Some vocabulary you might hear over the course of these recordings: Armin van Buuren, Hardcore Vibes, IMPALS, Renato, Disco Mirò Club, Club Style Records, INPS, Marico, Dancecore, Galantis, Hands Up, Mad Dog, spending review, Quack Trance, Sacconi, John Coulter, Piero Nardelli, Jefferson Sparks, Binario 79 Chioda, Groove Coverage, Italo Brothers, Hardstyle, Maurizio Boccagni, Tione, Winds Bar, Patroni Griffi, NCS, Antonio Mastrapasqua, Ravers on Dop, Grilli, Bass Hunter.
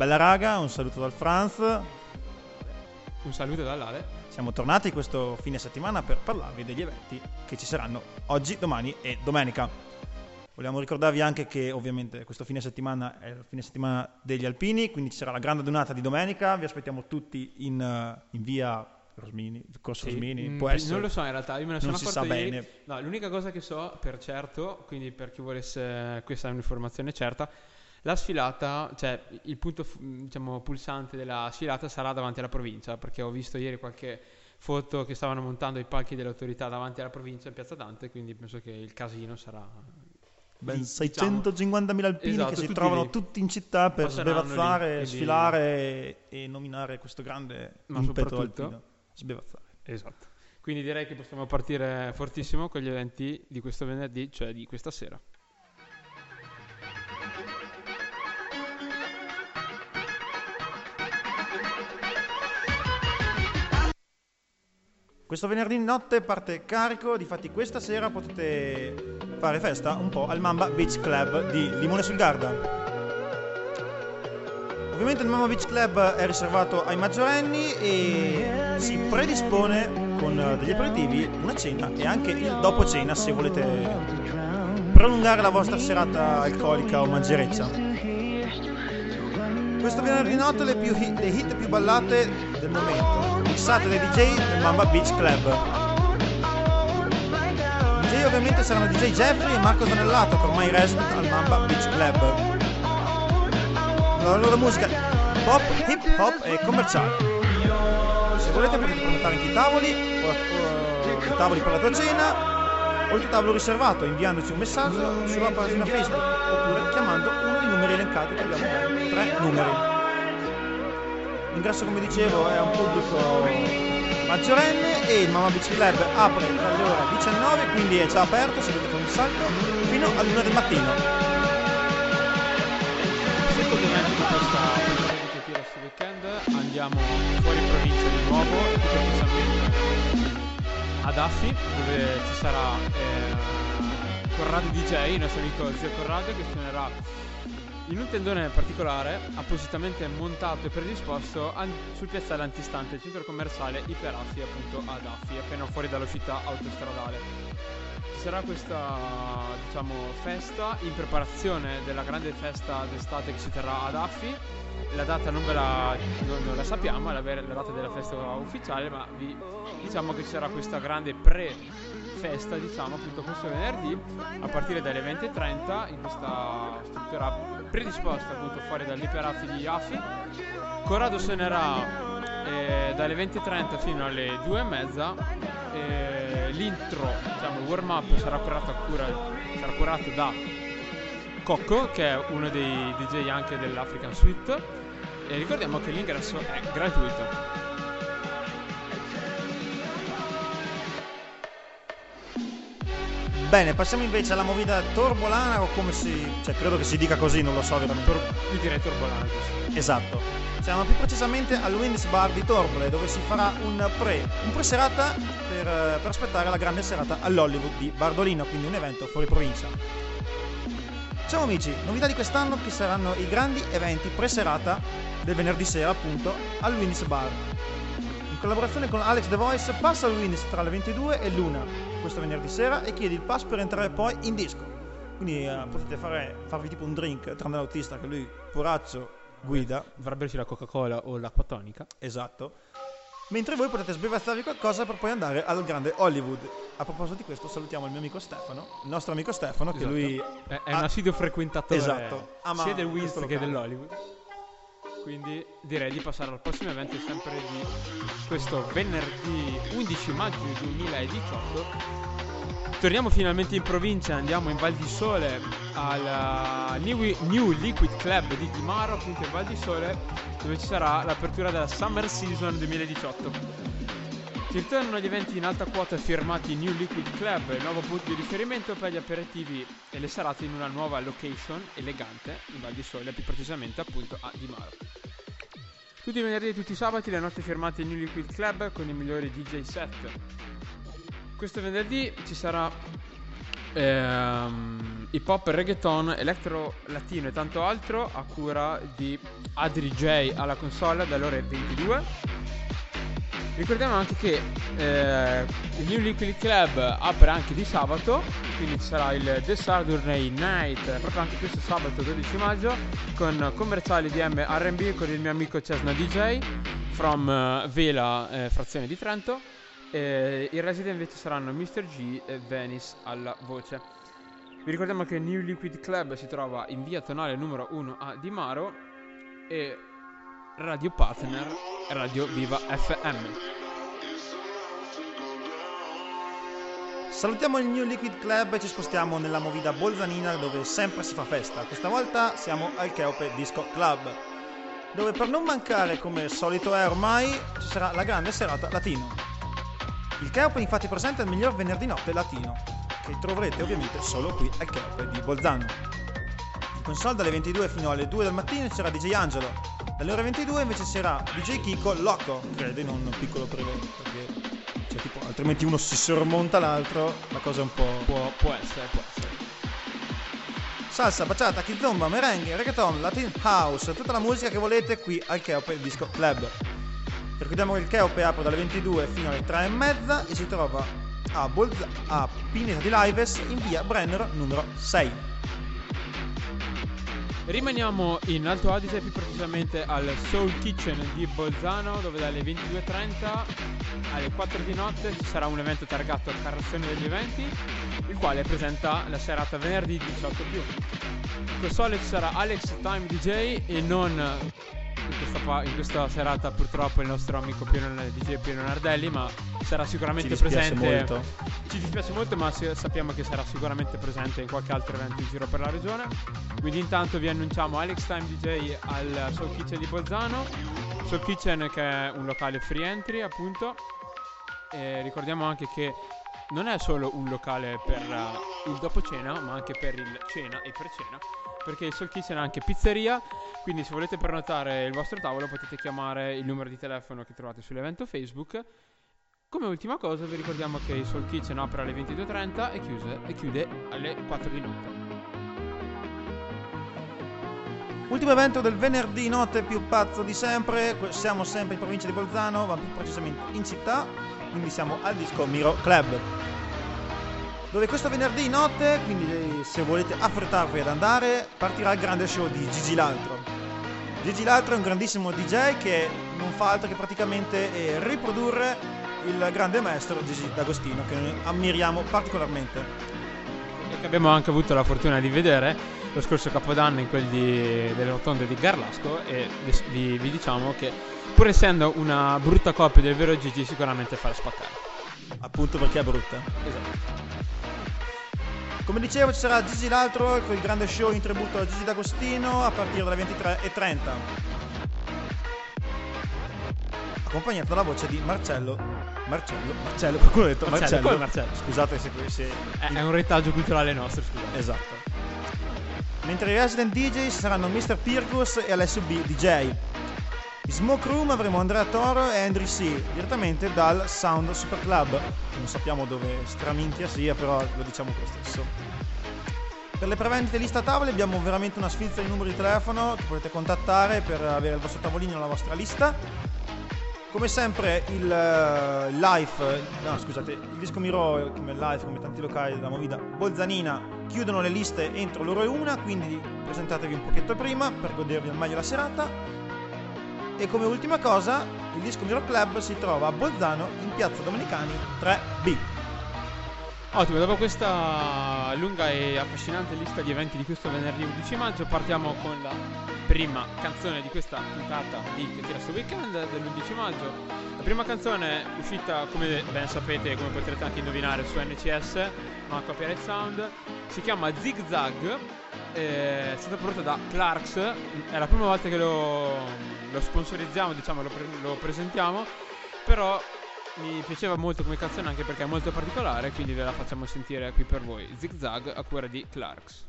Bella raga, un saluto dal Franz. Un saluto dall'Ale. Siamo tornati questo fine settimana per parlarvi degli eventi che ci saranno oggi, domani e domenica. Vogliamo ricordarvi anche che ovviamente questo fine settimana è il fine settimana degli alpini, quindi ci sarà la grande adunata di domenica. Vi aspettiamo tutti in via Rosmini, Corso Rosmini, può essere. Non lo so in realtà, io me ne sono accorto ieri. Bene. No, l'unica cosa che so per certo, quindi per chi volesse, questa è un'informazione certa, la sfilata, cioè il punto diciamo pulsante della sfilata sarà davanti alla provincia, perché ho visto ieri qualche foto che stavano montando i palchi delle autorità davanti alla provincia in Piazza Dante, quindi penso che il casino sarà ben 650.000 diciamo, alpini, esatto, che si trovano tutti in città per sbevazzare, lì, sfilare e nominare questo grande impeto alpino. Sbevazzare. Esatto. Quindi direi che possiamo partire fortissimo con gli eventi di questo venerdì, cioè di questa sera. Questo venerdì notte parte carico, difatti questa sera potete fare festa un po' al Mamba Beach Club di Limone sul Garda. Ovviamente il Mamba Beach Club è riservato ai maggiorenni e si predispone con degli aperitivi, una cena e anche il dopo cena se volete prolungare la vostra serata alcolica o mangereccia. Questo venerdì notte le hit più ballate del momento, mixate dai DJ del Mamba Beach Club. DJ ovviamente saranno DJ Jeffrey e Marco Zanellato, che ormai restano al Mamba Beach Club. La loro musica pop, hip hop e commerciale. Se volete potete prenotare anche i tavoli o i tavoli per la tua cena o il tavolo riservato inviandoci un messaggio sulla pagina Facebook oppure chiamando uno dei numeri elencati, che abbiamo 3 numeri. L'ingresso, come dicevo, è un pubblico maggiorenne e il Mama Beach Club apre alle ore 19, quindi è già aperto, se volete fare un salto, fino all'1 del mattino. Secondo me di questa iniziativa questo weekend andiamo fuori provincia di nuovo e ci ad Affi, dove ci sarà Corrado DJ, il nostro amico Zio Corrado, che suonerà in un tendone particolare, appositamente montato e predisposto sul piazzale antistante il centro commerciale Iperaffi, appunto ad Affi, appena fuori dall'uscita autostradale. Ci sarà questa, diciamo, festa in preparazione della grande festa d'estate che si terrà ad Affi. La data non la sappiamo, è la data della festa ufficiale, ma diciamo che ci sarà questa grande festa, diciamo, appunto questo venerdì a partire dalle 20:30 in questa struttura predisposta appunto fuori dall'Iperaffi di Affi. Corrado suonerà dalle 20:30 fino alle 2:30. L'intro, diciamo, il warm up sarà curato da Cocco, che è uno dei DJ anche dell'African Suite, e ricordiamo che l'ingresso è gratuito. Bene, passiamo invece alla movida torbolana, o come credo che si dica così, non lo so veramente. Io direi torbolana. Esatto. Siamo più precisamente al Winds Bar di Torbole, dove si farà un pre-serata per aspettare la grande serata all'Hollywood di Bardolino, quindi un evento fuori provincia. Ciao amici, novità di quest'anno che saranno i grandi eventi pre-serata del venerdì sera, appunto, al Winds Bar. In collaborazione con Alex The Voice passa al Winds tra le 22 e l'1 questo venerdì sera e chiedi il pass per entrare poi in disco, quindi potete farvi tipo un drink, tranne l'autista che lui poraccio guida, dovrà berci la Coca-Cola o l'acqua tonica, esatto, mentre voi potete sbevazzarvi qualcosa per poi andare al grande Hollywood. A proposito di questo salutiamo il mio amico Stefano, il nostro amico Stefano, esatto, che lui è un assiduo frequentatore, esatto, sia del Winds che dell'Hollywood. Quindi direi di passare al prossimo evento, sempre di questo venerdì 11 maggio 2018. Torniamo finalmente in provincia, andiamo in Val di Sole al New Liquid Club di Chimaro, appunto in Val di Sole, dove ci sarà l'apertura della Summer Season 2018. Ci ritornano gli eventi in alta quota firmati New Liquid Club, il nuovo punto di riferimento per gli aperitivi e le serate in una nuova location elegante in Val di Sole, più precisamente appunto a Di Maro. Tutti i venerdì e tutti i sabati le notte firmate New Liquid Club con i migliori DJ set. Questo venerdì ci sarà hip hop, reggaeton, electro latino e tanto altro, a cura di Adri J alla console dalle ore 22. Ricordiamo anche che il New Liquid Club apre anche di sabato, quindi ci sarà il The Saturday Night proprio anche questo sabato 12 maggio con commerciali DM R&B con il mio amico Cesna DJ from Vela, frazione di Trento. In resident invece saranno Mr. G e Venice alla voce. Vi ricordiamo che il New Liquid Club si trova in via Tonale numero 1 a Di Maro e Radio Partner Radio Viva FM. Salutiamo il New Liquid Club e ci spostiamo nella movida bolzanina dove sempre si fa festa. Questa volta siamo al Cheope Disco Club, dove per non mancare, come solito è ormai, ci sarà la grande serata latino. Il Cheope infatti presenta il miglior venerdì notte latino, che troverete ovviamente solo qui al Cheope di Bolzano. In console dalle 22 fino alle 2 del mattino ci sarà DJ Angelo, dalle ore 22 invece ci sarà DJ Kiko Loco, credo in un piccolo privé, perché cioè, tipo, altrimenti uno si sormonta l'altro, la cosa un po'... Può essere. Salsa, baciata, kizomba, merengue, reggaeton, latin house, tutta la musica che volete qui al Cheope Disco Club. Ricordiamo che il Cheope apre dalle 22 fino alle 3:30 e si trova a Pineta di Lives in via Brennero numero 6. Rimaniamo in Alto Adige, più precisamente al Soul Kitchen di Bolzano, dove dalle 22:30 alle 4 di notte ci sarà un evento targato Carrozzone degli Eventi, il quale presenta la serata venerdì 18+. In console ci sarà Alex Time DJ e non... In questa serata purtroppo il nostro amico DJ Piero Nardelli, ma sarà sicuramente presente. Ci dispiace molto, ma sappiamo che sarà sicuramente presente in qualche altro evento in giro per la regione. Quindi intanto vi annunciamo Alex Time DJ al Soul Kitchen di Bolzano. Soul Kitchen che è un locale free entry, appunto. E ricordiamo anche che non è solo un locale per il dopo cena, ma anche per il cena e per cena, perché il Soul Kitchen è anche pizzeria, quindi se volete prenotare il vostro tavolo potete chiamare il numero di telefono che trovate sull'evento Facebook. Come ultima cosa vi ricordiamo che il Soul Kitchen apre alle 22:30 e chiude alle 4 di notte. Ultimo evento del venerdì notte più pazzo di sempre, siamo sempre in provincia di Bolzano, ma più precisamente in città, quindi siamo al Disco Mirò Club, dove questo venerdì notte, quindi se volete affrettarvi ad andare, partirà il grande show di Gigi Laltro. Gigi Laltro è un grandissimo DJ che non fa altro che praticamente riprodurre il grande maestro Gigi D'Agostino, che noi ammiriamo particolarmente e che abbiamo anche avuto la fortuna di vedere lo scorso Capodanno in quel delle rotonde di Garlasco, e vi diciamo che pur essendo una brutta copia del vero Gigi sicuramente farà spaccare, appunto perché è brutta. Esatto. Come dicevo, ci sarà Gigi Laltro con il grande show in tributo a Gigi D'Agostino a partire dalle 23:30, accompagnato dalla voce di Marcello, qualcuno ha detto Marcello. Scusate se è un retaggio culturale nostro, scusate. Esatto. Mentre i resident DJ saranno Mr. Pirkus e Alessio B DJ. In Smoke Room avremo Andrea Toro e Andrew C, direttamente dal Sound Super Club, che non sappiamo dove straminchia sia, però lo diciamo lo stesso. Per le prevendite lista tavole abbiamo veramente una sfilza di numeri di telefono che potete contattare per avere il vostro tavolino nella vostra lista. Come sempre il Disco Mirò, come Live, come tanti locali della movida bolzanina, chiudono le liste entro l'ora 1, quindi presentatevi un pochetto prima per godervi al meglio la serata. E come ultima cosa, il Disco Mirò Club si trova a Bolzano in piazza Domenicani 3B. Ottimo, dopo questa lunga e affascinante lista di eventi di questo venerdì 11 maggio partiamo con la prima canzone di questa puntata di Che Tira Sto Weekend dell'11 maggio. La prima canzone uscita, come ben sapete e come potrete anche indovinare, su NCS, ma copyright sound, si chiama Zig Zag, è stata prodotta da Clarks, è la prima volta che lo sponsorizziamo, diciamo, lo presentiamo, però mi piaceva molto come canzone anche perché è molto particolare, quindi ve la facciamo sentire qui per voi. Zig Zag a cura di Clarks.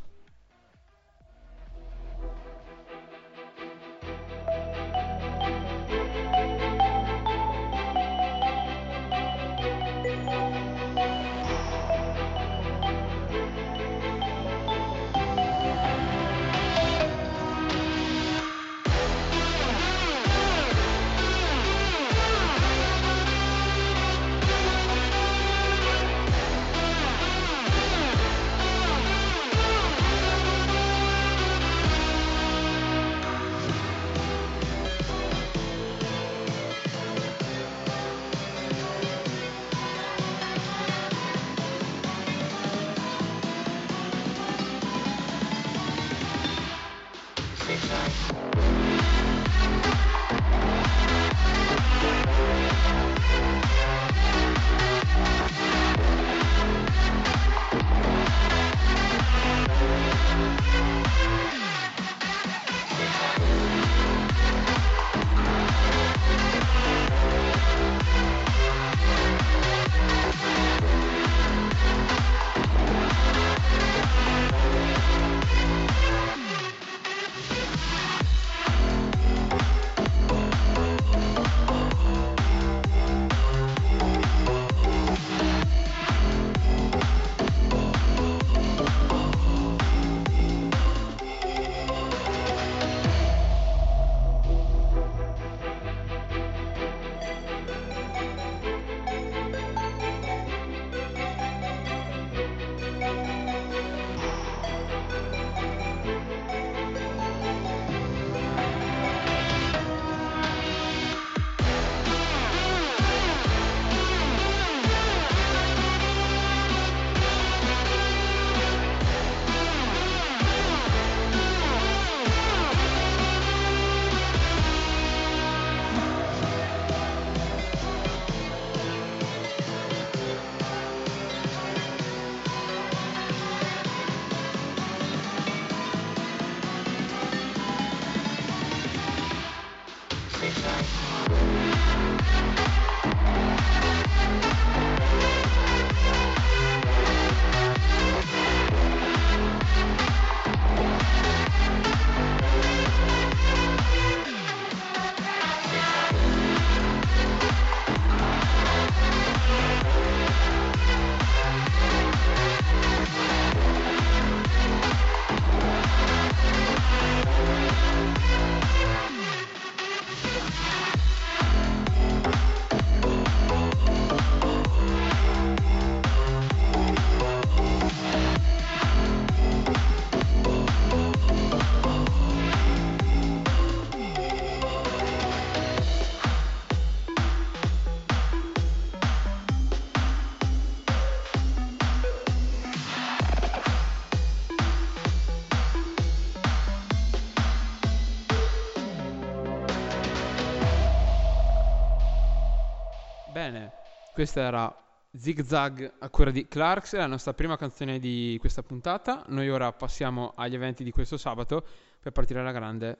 Bene, questa era Zigzag a cura di Clarks, la nostra prima canzone di questa puntata. Noi ora passiamo agli eventi di questo sabato per partire alla grande,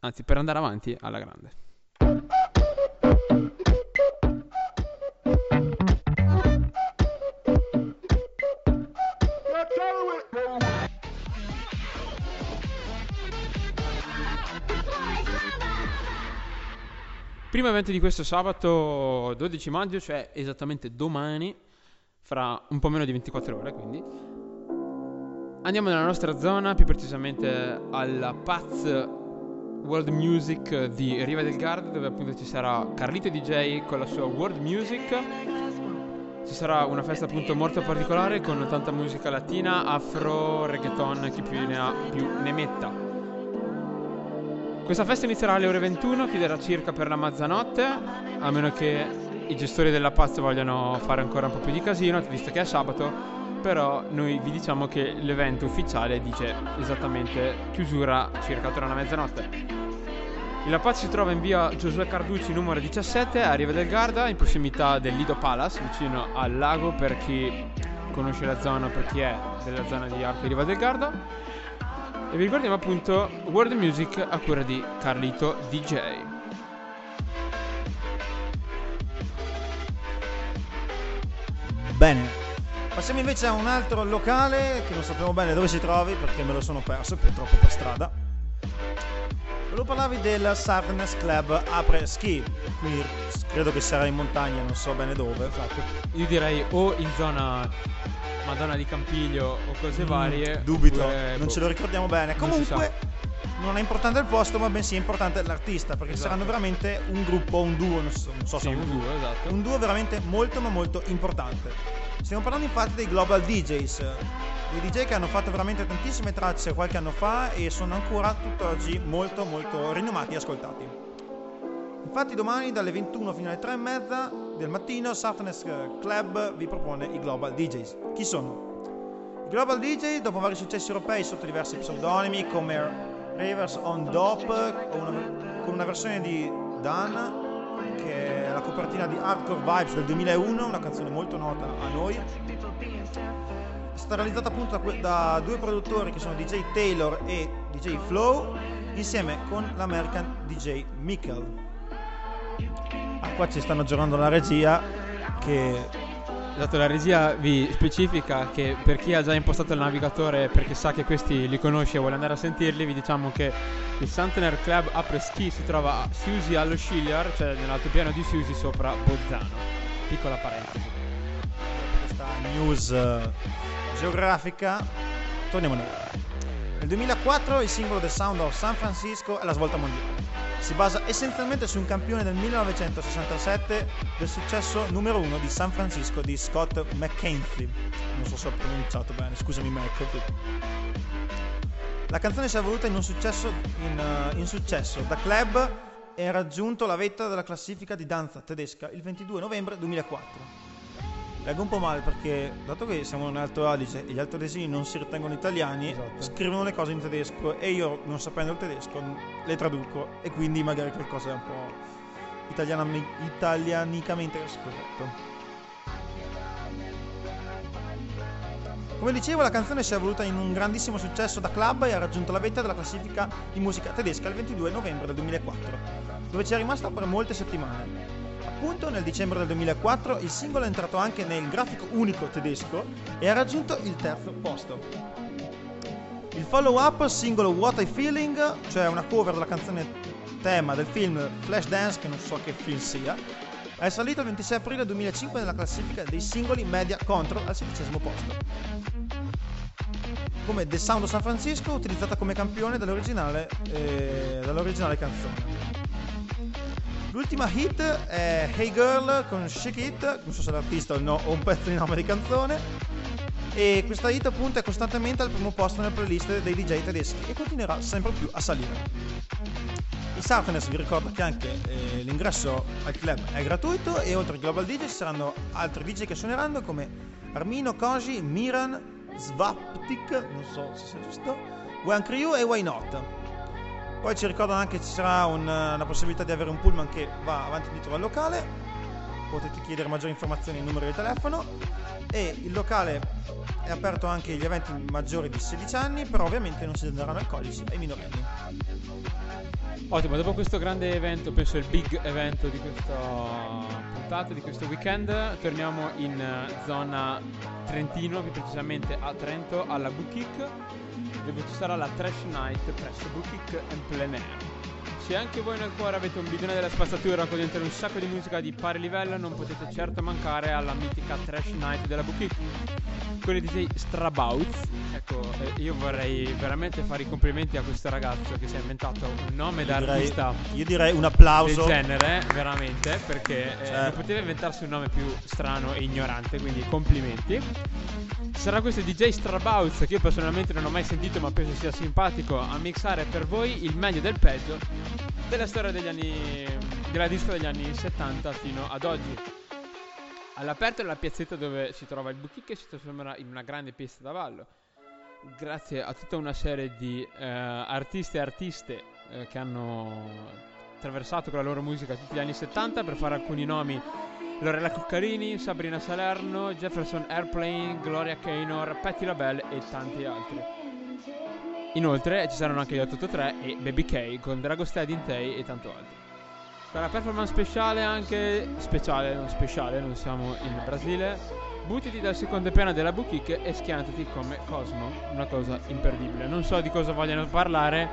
anzi per andare avanti alla grande. Primo evento di questo sabato 12 maggio, cioè esattamente domani, fra un po' meno di 24 ore, quindi andiamo nella nostra zona, più precisamente alla Paz World Music di Riva del Garda, dove appunto ci sarà Carlito DJ con la sua World Music. Ci sarà una festa appunto molto particolare con tanta musica latina, afro, reggaeton, chi più ne ha più ne metta. Questa festa inizierà alle ore 21, chiuderà circa per la mezzanotte, a meno che i gestori della Paz vogliano fare ancora un po' più di casino, visto che è sabato, però noi vi diciamo che l'evento ufficiale dice esattamente chiusura circa attorno alla mezzanotte. La Paz si trova in via Giosuè Carducci numero 17 a Riva del Garda, in prossimità del Lido Palace, vicino al lago, per chi conosce la zona, per chi è della zona di Arco di Riva del Garda. E vi ricordiamo appunto World Music a cura di Carlito DJ. Bene, passiamo invece a un altro locale che non sappiamo bene dove si trovi perché me lo sono perso purtroppo per strada. Volevo parlarvi del Sarnes Club Après Ski, quindi credo che sarà in montagna, non so bene dove. Infatti, io direi o in zona Madonna di Campiglio o cose varie. Dubito, oppure, non ce lo ricordiamo bene. Comunque non è importante il posto, ma bensì è importante l'artista, perché esatto, saranno veramente un gruppo, un duo, non so sì, se un duo, esatto, un duo veramente molto ma molto importante. Stiamo parlando infatti dei Global DJs, dei DJ che hanno fatto veramente tantissime tracce qualche anno fa e sono ancora tutt'oggi molto molto rinomati e ascoltati. Infatti domani dalle 21 fino alle 3:30 del mattino Sarnes Club vi propone i Global DJs. Chi sono? I Global DJ, dopo vari successi europei sotto diversi pseudonimi come Ravers on Dop, con una versione di Dan, che è la copertina di Hardcore Vibes del 2001, una canzone molto nota a noi, è stata realizzata appunto da due produttori che sono DJ Taylor e DJ Flow, insieme con l'American DJ Mikkel. Qua ci stanno aggiornando la regia che... Esatto, la regia vi specifica che per chi ha già impostato il navigatore, perché sa che questi li conosce e vuole andare a sentirli, vi diciamo che il Sarnes Club Après Ski si trova a Siusi allo Scigliar, cioè nell'altopiano di Siusi sopra Bolzano. Piccola parentesi. Questa news geografica. Torniamo noi. Nel 2004 il singolo The Sound of San Francisco è la svolta mondiale. Si basa essenzialmente su un campione del 1967 del successo numero 1 di San Francisco di Scott McKenzie. Non so se ho pronunciato bene, scusami Mac. La canzone si è evoluta in successo da club e ha raggiunto la vetta della classifica di danza tedesca il 22 novembre 2004. Leggo un po' male perché, dato che siamo in Alto Adige e gli altoadesini non si ritengono italiani, esatto, scrivono le cose in tedesco e io, non sapendo il tedesco, le traduco e quindi magari qualcosa è un po' italianicamente scorretto. Come dicevo, la canzone si è evoluta in un grandissimo successo da club e ha raggiunto la vetta della classifica di musica tedesca il 22 novembre del 2004, dove ci è rimasta per molte settimane. Appunto, nel dicembre del 2004 il singolo è entrato anche nel grafico unico tedesco e ha raggiunto il terzo posto. Il follow-up singolo What I Feeling, cioè una cover della canzone tema del film Flashdance, che non so che film sia, è salito il 26 aprile 2005 nella classifica dei singoli Media Control al 16° posto. Come The Sound of San Francisco, utilizzata come campione dall'originale canzone. L'ultima hit è Hey Girl con Shake It, non so se l'artista o no, o un pezzo di nome di canzone, e questa hit appunto è costantemente al primo posto nella playlist dei DJ tedeschi e continuerà sempre più a salire. Il Sarnes vi ricorda che anche l'ingresso al club è gratuito e oltre ai Global DJ ci saranno altri DJ che suoneranno come Armino, Koji, Miran, Svaptik, non so se sia giusto, One Crew e Why Not. Poi ci ricordano anche che ci sarà una possibilità di avere un pullman che va avanti e dietro al locale, potete chiedere maggiori informazioni al numero di telefono, e il locale è aperto anche agli eventi maggiori di 16 anni, però ovviamente non si daranno alcolici ai minorenni. Ottimo, dopo questo grande evento, penso il big evento di questa puntata, di questo weekend, torniamo in zona Trentino, più precisamente a Trento, alla Bookique, dove ci sarà la Trash Night presso Bookique and Plein Air. Se anche voi nel cuore avete un bidone della spazzatura con dentro un sacco di musica di pari livello, non potete certo mancare alla mitica Trash Night della Bookique con i DJ Strabauz. Ecco, io vorrei veramente fare i complimenti a questo ragazzo che si è inventato un nome da artista. Io direi un applauso del genere, veramente, perché non poteva inventarsi un nome più strano e ignorante, quindi complimenti. Sarà questo DJ Strabauz, che io personalmente non ho mai sentito ma penso sia simpatico, a mixare per voi il meglio del peggio della storia degli anni, della disco degli anni 70 fino ad oggi. All'aperto della piazzetta dove si trova il Bookique si trasformerà in una grande pista da ballo, grazie a tutta una serie di artisti e artiste che hanno attraversato con la loro musica tutti gli anni 70. Per fare alcuni nomi: Lorella Cuccarini, Sabrina Salerno, Jefferson Airplane, Gloria Gaynor, Patti LaBelle e tanti altri. Inoltre ci saranno anche gli 883 e Baby K con Dragostea Dintei e tanto altro. Sarà performance speciale anche... speciale, non siamo in Brasile. Buttiti dal secondo piano della Boutique e schiantati come Cosmo, una cosa imperdibile. Non so di cosa vogliono parlare,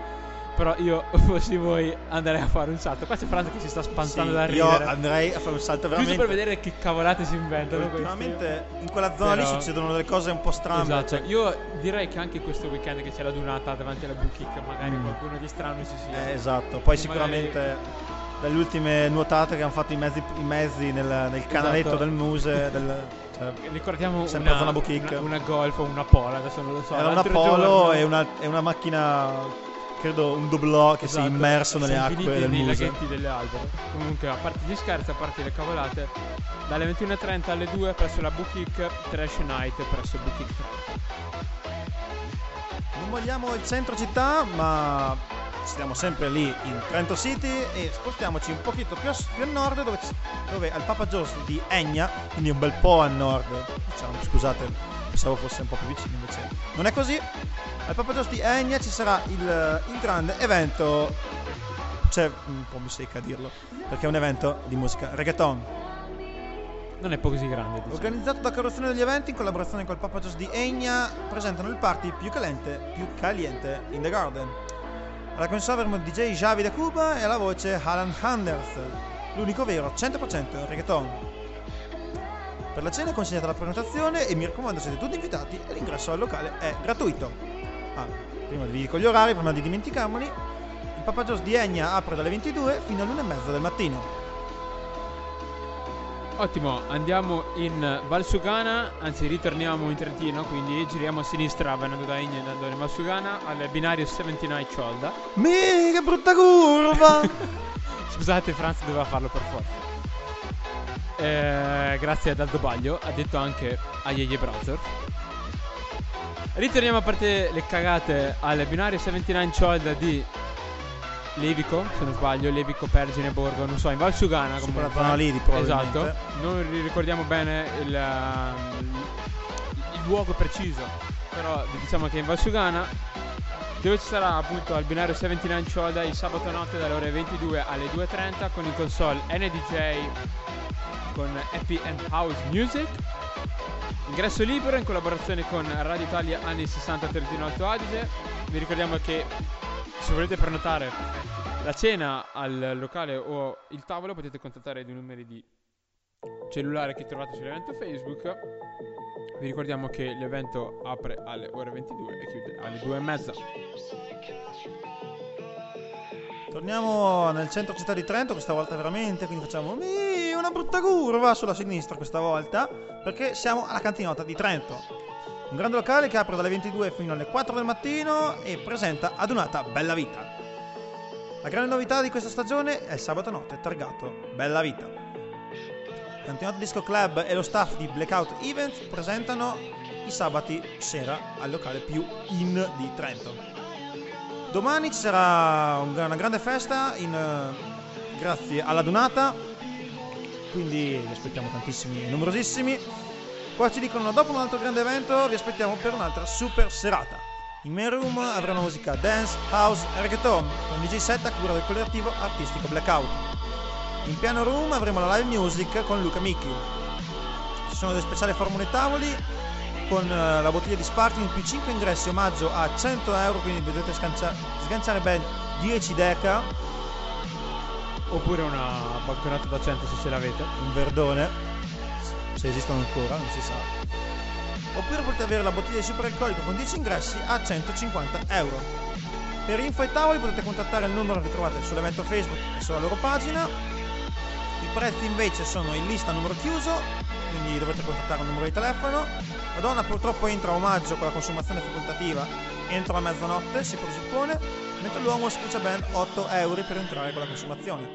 però io, fossi voi, andrei a fare un salto. Qua c'è Franza che si sta spantando, sì, da ridere. Io andrei a fare un salto veramente, giusto per vedere che cavolate si inventano. Ultimamente in quella zona però... lì succedono delle cose un po' strane. Esatto, cioè... io direi che anche questo weekend che c'è la dunata davanti alla Boutique magari qualcuno di strano ci sia. Esatto, poi che sicuramente magari... dalle ultime nuotate che hanno fatto i mezzi nel canaletto, esatto, del Muse ricordiamo sempre una Boutique, una Golf o una Polo, adesso non lo so. Era una Polo e una macchina, credo un doblò, che esatto, si è immerso nelle acque del Muse, nei laghetti dell'albero. Comunque, a parte gli scherzi, a parte le cavolate, dalle 21.30 alle 2 presso la Boutique, Trash Night presso Boutique 3. Non vogliamo il centro città, ma stiamo sempre lì in Trento City e spostiamoci un pochino più a nord, dove al Papa Joe's di Egna, quindi un bel po' a nord, diciamo, scusate, pensavo fosse un po' più vicino, invece non è così. Al Papa Joe's di Egna ci sarà il grande evento, cioè un po' mi secca a dirlo, perché è un evento di musica reggaeton, non è poi così grande, diciamo, organizzato da Carrozzone degli Eventi in collaborazione col Papa Joe's di Egna. Presentano il party più caliente in The Garden. Alla console avremo DJ Javi da Cuba e alla voce Alan Anders, l'unico vero 100% reggaeton. Per la cena è consegnata la prenotazione e mi raccomando, siete tutti invitati e l'ingresso al locale è gratuito. Ah, prima vi dico gli orari, prima di dimenticarmeli. Il Papa Joe's di Egna apre dalle 22 fino all'1:30 del mattino. Ottimo, andiamo in Valsugana, anzi ritorniamo in Trentino, quindi giriamo a sinistra venendo da Egna e andando in Valsugana al Binario 79 Chioda. Che brutta curva! Scusate, Franz doveva farlo per forza. Grazie ad Aldo Baglio, ha detto anche a Yeye Browser. Ritorniamo, a parte le cagate, al Binario 79 Chioda di Levico, se non sbaglio, Levico, Pergine, Borgo, non so, in Valsugana come la zona lì, esatto, non ricordiamo bene il luogo preciso, però diciamo che è in Valsugana, dove ci sarà appunto al Binario 79 Chioda il sabato notte dalle ore 22 alle 2:30 con il console NDJ con Happy and House Music. Ingresso libero in collaborazione con Radio Italia anni 60 Trentino Alto Adige. Vi ricordiamo che se volete prenotare la cena al locale o il tavolo potete contattare i due numeri di cellulare che trovate sull'evento Facebook. Vi ricordiamo che l'evento apre alle ore 22 e chiude alle 2:30. Torniamo nel centro città di Trento, questa volta veramente, quindi facciamo una brutta curva sulla sinistra questa volta, perché siamo alla Cantinota di Trento, un grande locale che apre dalle 22 fino alle 4 del mattino e presenta Adunata Bella Vita. La grande novità di questa stagione è il sabato notte targato Bella Vita. Cantinota Disco Club e lo staff di Blackout Events presentano i sabati sera al locale più in di Trento. Domani ci sarà una grande festa grazie alla Dunata, quindi vi aspettiamo tantissimi, numerosissimi. Qua ci dicono: dopo un altro grande evento vi aspettiamo per un'altra super serata. In main room avranno musica dance, house e reggaeton, con DJ set a cura del collettivo artistico Blackout. In piano room avremo la live music con Luca Micchi. Ci sono delle speciali formule tavoli con la bottiglia di sparkling più 5 ingressi omaggio a €100, quindi vedete sganciare ben 10 deca oppure una balconata da 100 se ce l'avete, un verdone se esistono ancora, non si sa, oppure potete avere la bottiglia di superalcolico con 10 ingressi a €150. Per info e tavoli potete contattare il numero che trovate sull'evento Facebook e sulla loro pagina. I prezzi invece sono in lista a numero chiuso, quindi dovete contattare un numero di telefono. La donna purtroppo entra a omaggio con la consumazione facoltativa entro la mezzanotte, si presuppone, mentre l'uomo spiccia ben €8 per entrare con la consumazione.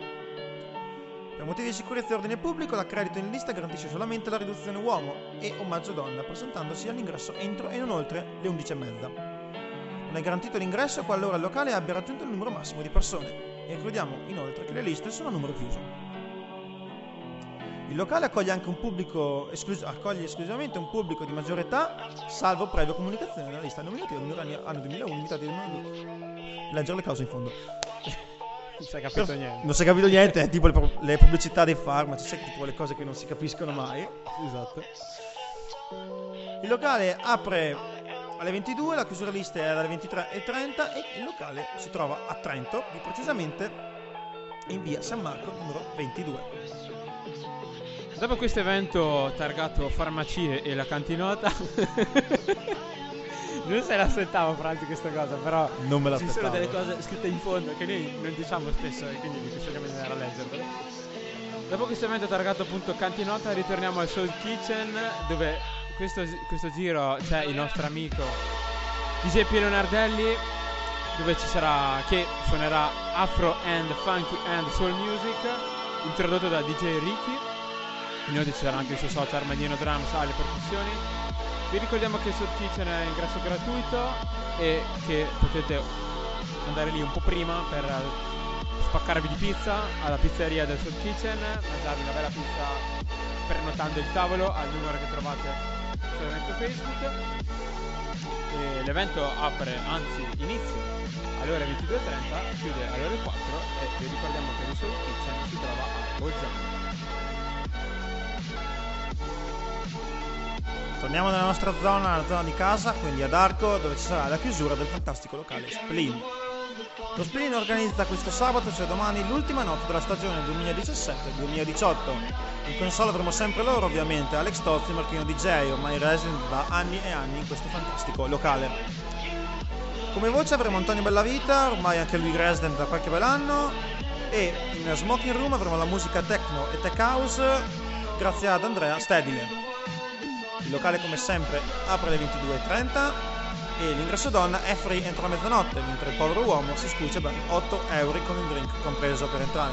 Per motivi di sicurezza e ordine pubblico, l'accredito in lista garantisce solamente la riduzione uomo e omaggio donna, presentandosi all'ingresso entro e non oltre le 11:30. Non è garantito l'ingresso qualora il locale abbia raggiunto il numero massimo di persone, e ricordiamo inoltre che le liste sono a numero chiuso. Il locale accoglie anche un pubblico accoglie esclusivamente un pubblico di maggiore età, salvo previa comunicazione della lista nominativa anno 2011, dati leggere le cause in fondo. Non si è capito niente. Non si è capito niente, è tipo le pubblicità dei farmaci, cioè tipo le cose che non si capiscono mai. Esatto. Il locale apre alle 22, la chiusura lista è alle 23:30 e il locale si trova a Trento, più precisamente in via San Marco numero 22. Dopo questo evento targato farmacie e la cantinota non se l'aspettavo, Franti, questa cosa, però non me l'aspettavo. Ci sono delle cose scritte in fondo che noi non diciamo spesso e quindi mi piacerebbe di andare a leggerle. Dopo questo evento targato appunto Cantinota, ritorniamo al Soul Kitchen, dove questo giro c'è il nostro amico DJ Pino Nardelli, dove ci sarà, che suonerà Afro and Funky and Soul Music, introdotto da DJ Ricky. Inoltre ci sarà anche il suo socio Armadino Drums alle percussioni. Vi ricordiamo che il Soul Kitchen è ingresso gratuito e che potete andare lì un po' prima per spaccarvi di pizza alla pizzeria del Soul Kitchen, mangiarvi una bella pizza prenotando il tavolo al numero che trovate sull'evento Facebook. E l'evento inizia alle ore 22:30, chiude alle ore 4 e vi ricordiamo che il Soul Kitchen si trova a Bolzano. Torniamo nella nostra zona, la zona di casa, quindi ad Arco, dove ci sarà la chiusura del fantastico locale Splin. Lo Splin organizza questo sabato, cioè domani, l'ultima notte della stagione 2017-2018. In console avremo sempre loro, ovviamente, Alex Tozzi, Marchino DJ, ormai resident da anni e anni in questo fantastico locale. Come voce avremo Antonio Bellavita, ormai anche lui resident da qualche bel anno, e in Smoking Room avremo la musica techno e tech house, grazie ad Andrea Stedile. Il locale, come sempre, apre alle 22:30 e l'ingresso donna è free entro la mezzanotte, mentre il povero uomo si scuccia ben €8 con il drink compreso per entrare.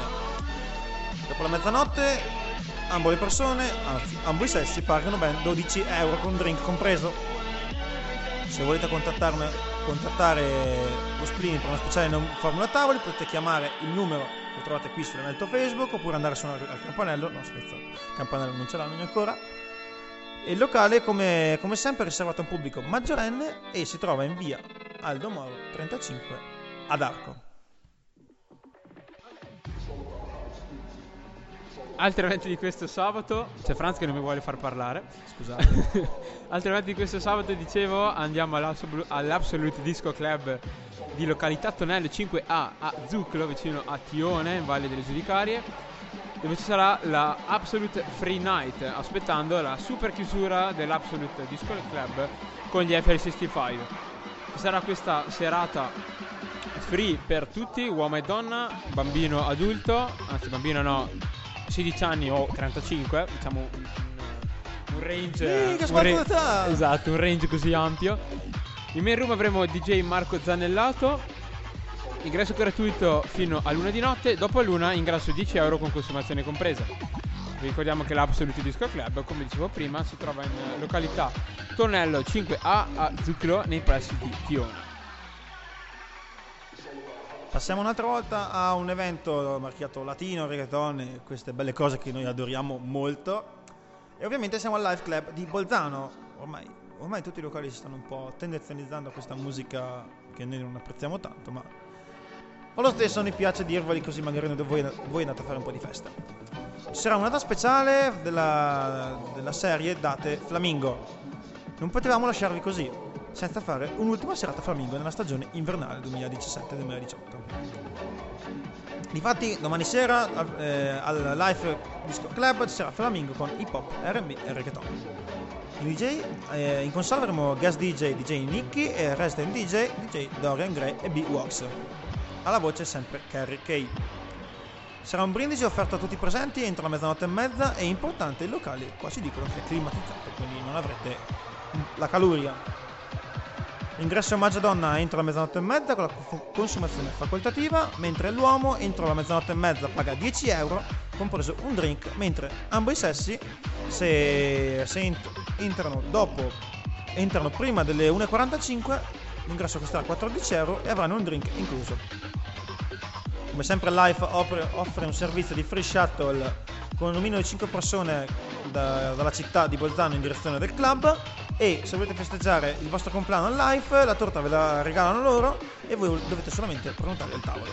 Dopo la mezzanotte, ambo le persone, anzi, ambo i sessi pagano ben €12 con drink compreso. Se volete contattare lo Splin per una speciale formula tavoli, potete chiamare il numero che trovate qui sull'evento Facebook oppure andare a suonare al campanello. No, scherzo, il campanello non ce l'hanno ancora. Il locale, come sempre, è riservato a un pubblico maggiorenne e si trova in via Aldo Moro 35 ad Arco. Altri eventi di questo sabato, c'è Franz che non mi vuole far parlare, scusate. Altri eventi di questo sabato, dicevo, andiamo all'Absolute Disco Club di località Tonello 5A a Zuclo, vicino a Tione, in Valle delle Giudicarie, dove ci sarà la Absolute Free Night, aspettando la super chiusura dell'Absolute Disco Club con gli FL65. Ci sarà questa serata free per tutti, uomo e donna, bambino adulto, anzi bambino no, 16 anni o 35, diciamo un range, esatto, un range così ampio. In main room avremo DJ Marco Zanellato. Ingresso gratuito fino a luna di notte, dopo luna ingresso €10 con consumazione compresa. Vi ricordiamo che l'Absolute Disco Club, come dicevo prima, si trova in località Tonello 5A a Zucchero, nei pressi di Tione. Passiamo un'altra volta a un evento marchiato latino, reggaeton, queste belle cose che noi adoriamo molto. E ovviamente siamo al Live Club di Bolzano. Ormai tutti i locali si stanno un po' tendenzializzando a questa musica che noi non apprezziamo tanto, ma allo stesso mi piace dirveli, così magari voi andate a fare un po' di festa. Ci sarà una data speciale della serie date Flamingo. Non potevamo lasciarvi così senza fare un'ultima serata Flamingo nella stagione invernale 2017-2018. Difatti domani sera al Live Disco Club ci sarà Flamingo con hip hop, R&B e reggaeton. In console avremo guest DJ DJ Nicky e resident DJ DJ Dorian Gray e B-Wax. Alla voce sempre Carrie Kay. Sarà un brindisi offerto a tutti i presenti entro la mezzanotte e mezza e importante il locale qua ci dicono che è climatizzato, quindi non avrete la caluria. L'ingresso è Maggiadonna entro la mezzanotte e mezza con la consumazione facoltativa, mentre l'uomo entro la mezzanotte e mezza paga 10 euro compreso un drink, mentre ambo i sessi se entrano prima delle 1.45 l'ingresso costerà 14 euro e avranno un drink incluso. Come sempre Life offre un servizio di free shuttle con un minimo di 5 persone dalla città di Bolzano in direzione del club, e se volete festeggiare il vostro compleanno al Live la torta ve la regalano loro e voi dovete solamente prenotare il tavolo.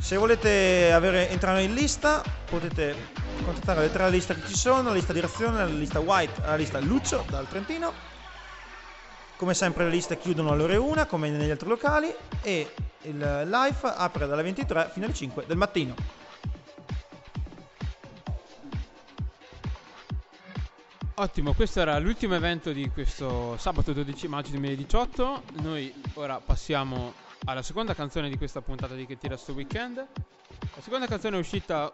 Se volete entrare in lista potete contattare le tre liste che ci sono, la lista direzione, la lista White e la lista Lucio dal Trentino. Come sempre le liste chiudono alle ore 1 come negli altri locali e il Live apre dalle 23 fino alle 5 del mattino. Ottimo, questo era l'ultimo evento di questo sabato 12 maggio 2018. Noi ora passiamo alla seconda canzone di questa puntata di Che Tira Sto Weekend. La seconda canzone è uscita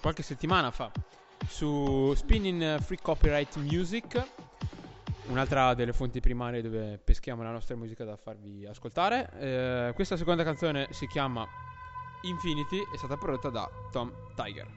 qualche settimana fa su Spin in Free Copyright Music, un'altra delle fonti primarie dove peschiamo la nostra musica da farvi ascoltare. Questa seconda canzone si chiama Infinity, è stata prodotta da Tom Tiger.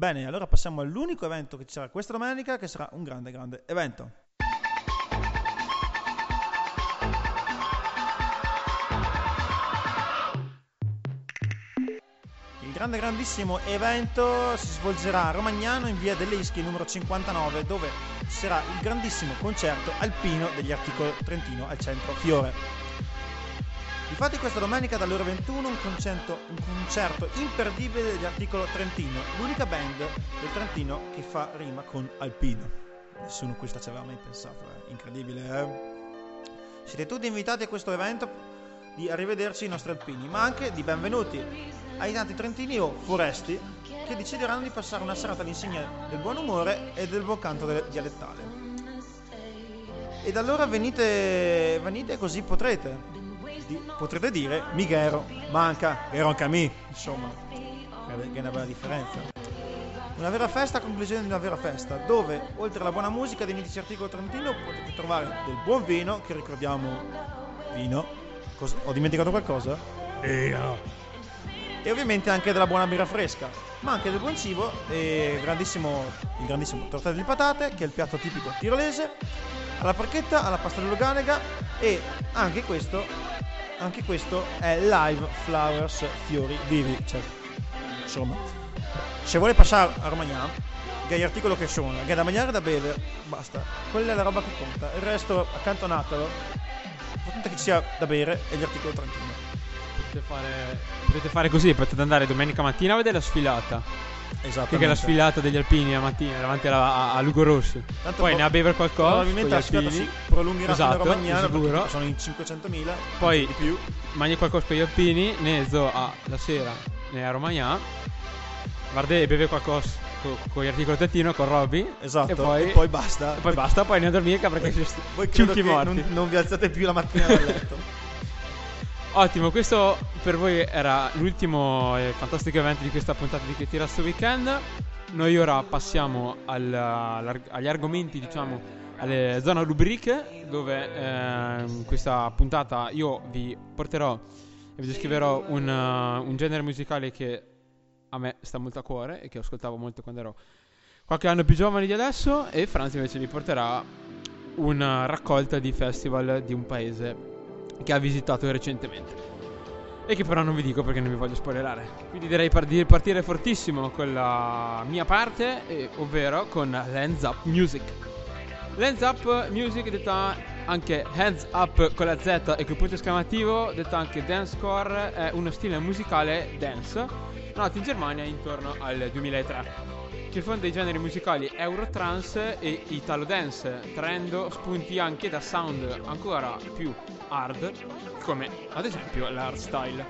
Bene, allora passiamo all'unico evento che ci sarà questa domenica, che sarà un grande, grande evento. Il grande, grandissimo evento si svolgerà a Romagnano in via delle Ischie numero 59, dove ci sarà il grandissimo concerto alpino degli Articolo Trentino al centro Fiore. Infatti questa domenica dalle ore 21 un concerto imperdibile degli Articolo Trentino, l'unica band del Trentino che fa rima con alpino. Nessuno qui ci aveva mai pensato, incredibile, Siete tutti invitati a questo evento di arrivederci i nostri alpini, ma anche di benvenuti ai tanti trentini o foresti che decideranno di passare una serata all'insegna del buon umore e del buon canto dialettale. Ed allora venite così potrete dire Mighero, manca, ero anche a me, insomma, che è una bella differenza. Una vera festa a conclusione di una vera festa, dove oltre alla buona musica dei mitici Articolo Trentino potete trovare del buon vino, che ricordiamo vino, ho dimenticato qualcosa? E ovviamente anche della buona birra fresca, ma anche del buon cibo e il grandissimo tortello di patate, che è il piatto tipico tirolese, alla porchetta, alla pasta di Luganega, e anche questo è Live Flowers Fiori Vivi, cioè, insomma, se vuole passare a Romagnano, che è l'articolo che suona, che è da mangiare e da bere, basta, quella è la roba che conta, il resto accantonatelo, l'importante è che sia da bere e gli Articoli Trentino. Potete fare così, potete andare domenica mattina a vedere la sfilata. Esatto. Perché è la sfilata degli alpini la mattina davanti a Lugo Rossi. Tanto poi ne a bere qualcosa. Probabilmente la sfilata si prolungherà, esatto, fino a Romagnano, perché sono in 500.000. Poi di più. Mangi qualcosa con gli alpini, Nezzo la sera a Romagnano. Guarda e beve qualcosa con gli Articoli Trentino, con Robby. Esatto. E poi basta. E poi basta, poi ne a dormire, perché voi credo che non vi alzate più la mattina dal letto. Ottimo, questo per voi era l'ultimo fantastico evento di questa puntata di Che Tira Sto Weekend. Noi ora passiamo agli argomenti, diciamo, alle zone rubriche, dove in questa puntata io vi porterò e vi descriverò un genere musicale che a me sta molto a cuore e che ascoltavo molto quando ero qualche anno più giovane di adesso, e Franz invece vi porterà una raccolta di festival di un paese che ha visitato recentemente e che però non vi dico perché non vi voglio spoilerare. Quindi direi di partire fortissimo con la mia parte, ovvero con l'Hands Up Music. L'Hands Up Music, detta anche Hands Up con la Z e con punto esclamativo, detta anche dancecore, è uno stile musicale dance nato in Germania intorno al 2003, che fonda i generi musicali Eurotrance e Italo Dance, traendo spunti anche da sound ancora più hard, come ad esempio l'hardstyle.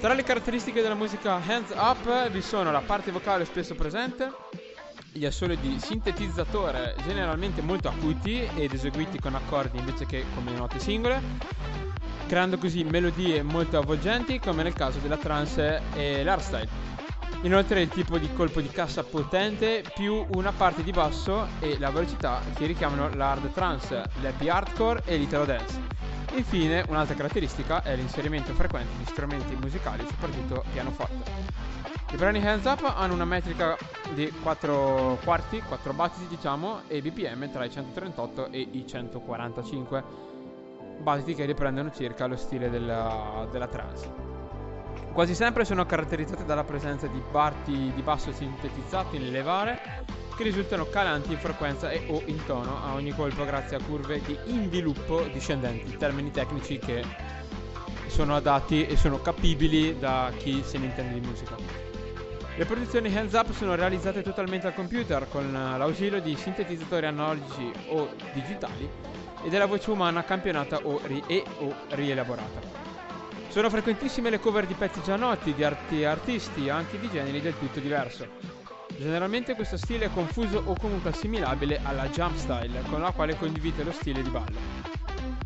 Tra le caratteristiche della musica hands up vi sono la parte vocale spesso presente, gli assoli di sintetizzatore generalmente molto acuti ed eseguiti con accordi invece che come note singole, creando così melodie molto avvolgenti come nel caso della trance e l'hardstyle. Inoltre il tipo di colpo di cassa potente più una parte di basso e la velocità che richiamano l'hard trance, l'happy hardcore e l'italo dance. Infine un'altra caratteristica è l'inserimento frequente di strumenti musicali, soprattutto pianoforte. I brani hands up hanno una metrica di 4 quarti, 4 battiti diciamo, e bpm tra i 138 e i 145 battiti, che riprendono circa lo stile della trance. Quasi sempre sono caratterizzate dalla presenza di parti di basso sintetizzati nelle levare, che risultano calanti in frequenza e o in tono a ogni colpo grazie a curve di inviluppo discendenti, termini tecnici che sono adatti e sono capibili da chi se ne intende di musica. Le produzioni hands up sono realizzate totalmente al computer con l'ausilio di sintetizzatori analogici o digitali e della voce umana campionata o rielaborata. Sono frequentissime le cover di pezzi già noti, di artisti, anche di generi del tutto diverso. Generalmente questo stile è confuso o comunque assimilabile alla jump style, con la quale condivide lo stile di ballo.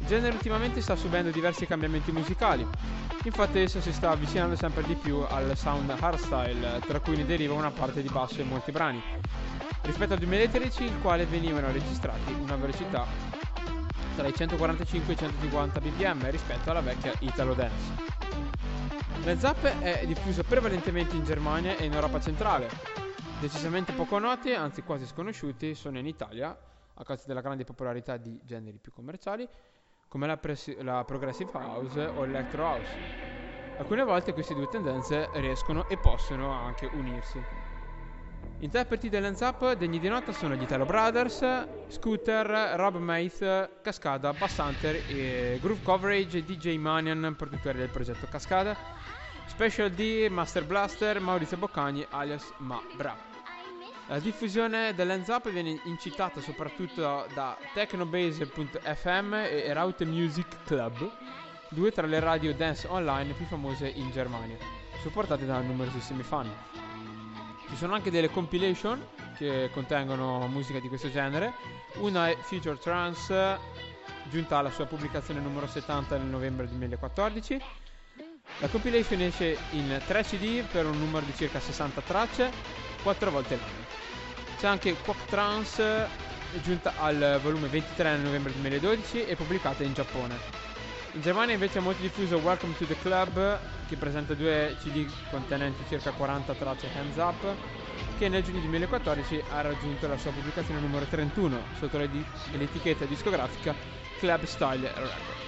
Il genere ultimamente sta subendo diversi cambiamenti musicali, infatti esso si sta avvicinando sempre di più al sound hardstyle, tra cui ne deriva una parte di basso in molti brani, rispetto al 2013 il quale venivano registrati una velocità tra i 145 e i 150 bpm rispetto alla vecchia Italo Dance. L'Hands Up è diffuso prevalentemente in Germania e in Europa centrale, decisamente poco noti, anzi quasi sconosciuti, sono in Italia a causa della grande popolarità di generi più commerciali come la Progressive House o l'Electro House. Alcune volte queste due tendenze riescono e possono anche unirsi. Interpreti dell'hands up degni di nota sono gli Italo Brothers, Scooter, Rob Maith, Cascada, Bass Hunter e Groove Coverage, DJ Manion, produttore del progetto Cascada, Special D, Master Blaster, Maurizio Boccagni, alias Ma Bra. La diffusione dell'hands up viene incitata soprattutto da TechnoBase.fm e Raute Music Club, due tra le radio dance online più famose in Germania, supportate da numerosissimi fan. Ci sono anche delle compilation che contengono musica di questo genere. Una è Future Trance, giunta alla sua pubblicazione numero 70 nel novembre 2014. La compilation esce in 3 CD per un numero di circa 60 tracce, 4 volte l'anno. C'è anche Quack Trance, giunta al volume 23 nel novembre 2012 e pubblicata in Giappone. In Germania invece è molto diffuso Welcome to the Club, che presenta 2 CD contenenti circa 40 tracce hands up, che nel giugno 2014 ha raggiunto la sua pubblicazione numero 31 sotto l'etichetta discografica Club Style Records.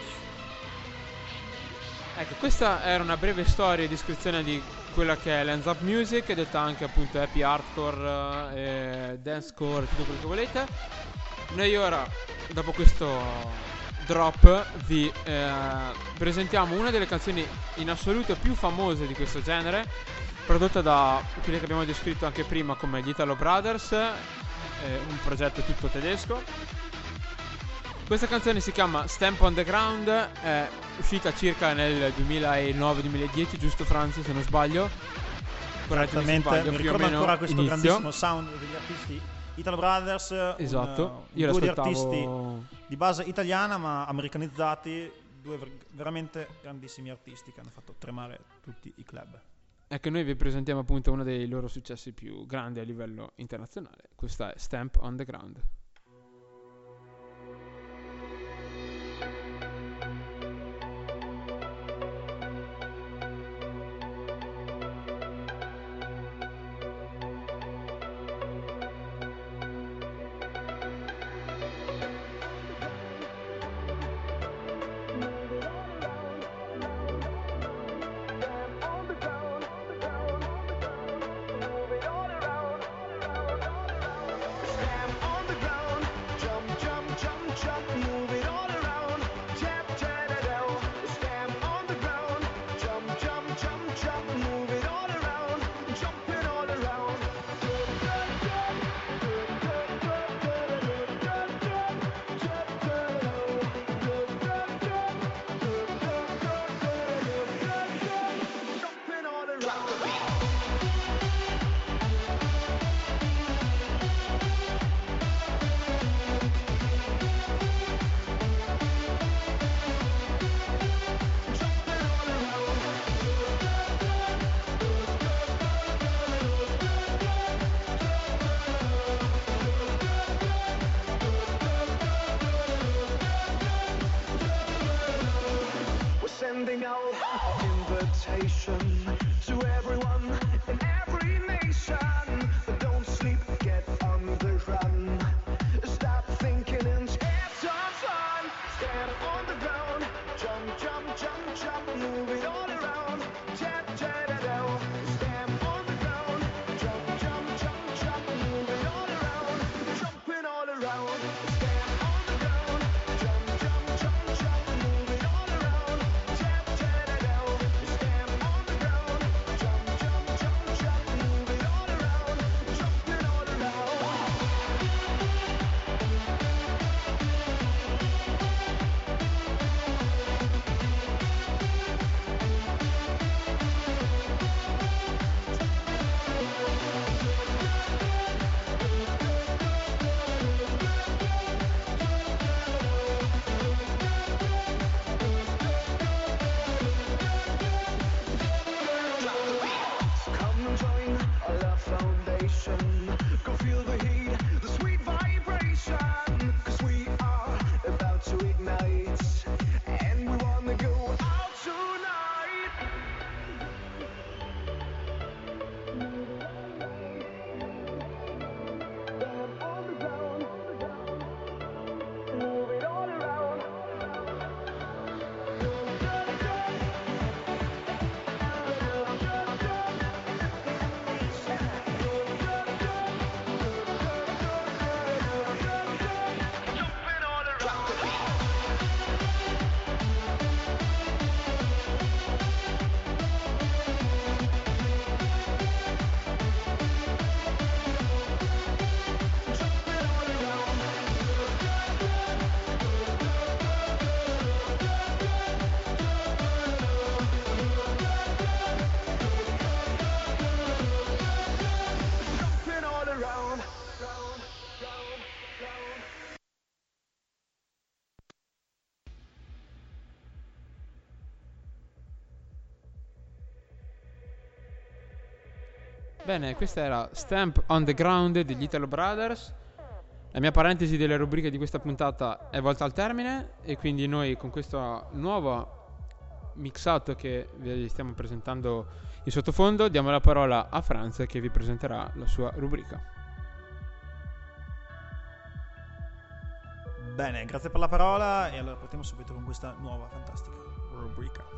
Ecco, questa era una breve storia e descrizione di quella che è l'hands up music, detta anche appunto happy hardcore, dancecore, tutto quello che volete. Noi ora, dopo questo drop, vi presentiamo una delle canzoni in assoluto più famose di questo genere, prodotta da quelli che abbiamo descritto anche prima come gli Italo Brothers, un progetto tutto tedesco. Questa canzone si chiama Stamp on the Ground, è uscita circa nel 2009-2010, giusto Franzi, se non sbaglio? Correttamente, sbaglio, mi ricordo ancora questo inizio. Grandissimo sound degli artisti Italo Brothers, esatto. Io due artisti di base italiana ma americanizzati, due veramente grandissimi artisti che hanno fatto tremare tutti i club. Ecco, noi vi presentiamo appunto uno dei loro successi più grandi a livello internazionale, questa è Stamp on the Ground. Stamp on the ground. Bene, questa era Stamp on the Ground degli Italo Brothers. La mia parentesi delle rubriche di questa puntata è volta al termine, e quindi noi con questo nuovo mixato che vi stiamo presentando in sottofondo diamo la parola a Franz, che vi presenterà la sua rubrica. Bene, grazie per la parola, e allora partiamo subito con questa nuova fantastica rubrica.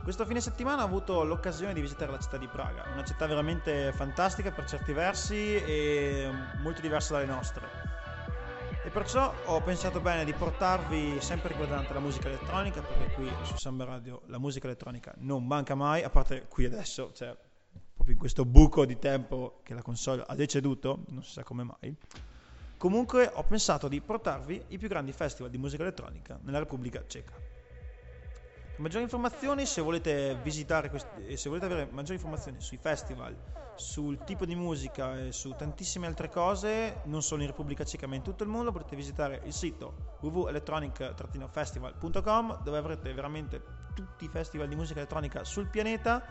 Questo fine settimana ho avuto l'occasione di visitare la città di Praga, una città veramente fantastica per certi versi e molto diversa dalle nostre, e perciò ho pensato bene di portarvi, sempre riguardante la musica elettronica, perché qui su Samba Radio la musica elettronica non manca mai, a parte qui adesso, cioè proprio in questo buco di tempo che la console ha deceduto, non si sa come mai. Comunque ho pensato di portarvi i più grandi festival di musica elettronica nella Repubblica Ceca. Per maggiori informazioni, se volete visitare questi, se volete avere maggiori informazioni sui festival, sul tipo di musica e su tantissime altre cose, non solo in Repubblica Ceca ma in tutto il mondo, potete visitare il sito www.electronic-festival.com, dove avrete veramente tutti i festival di musica elettronica sul pianeta,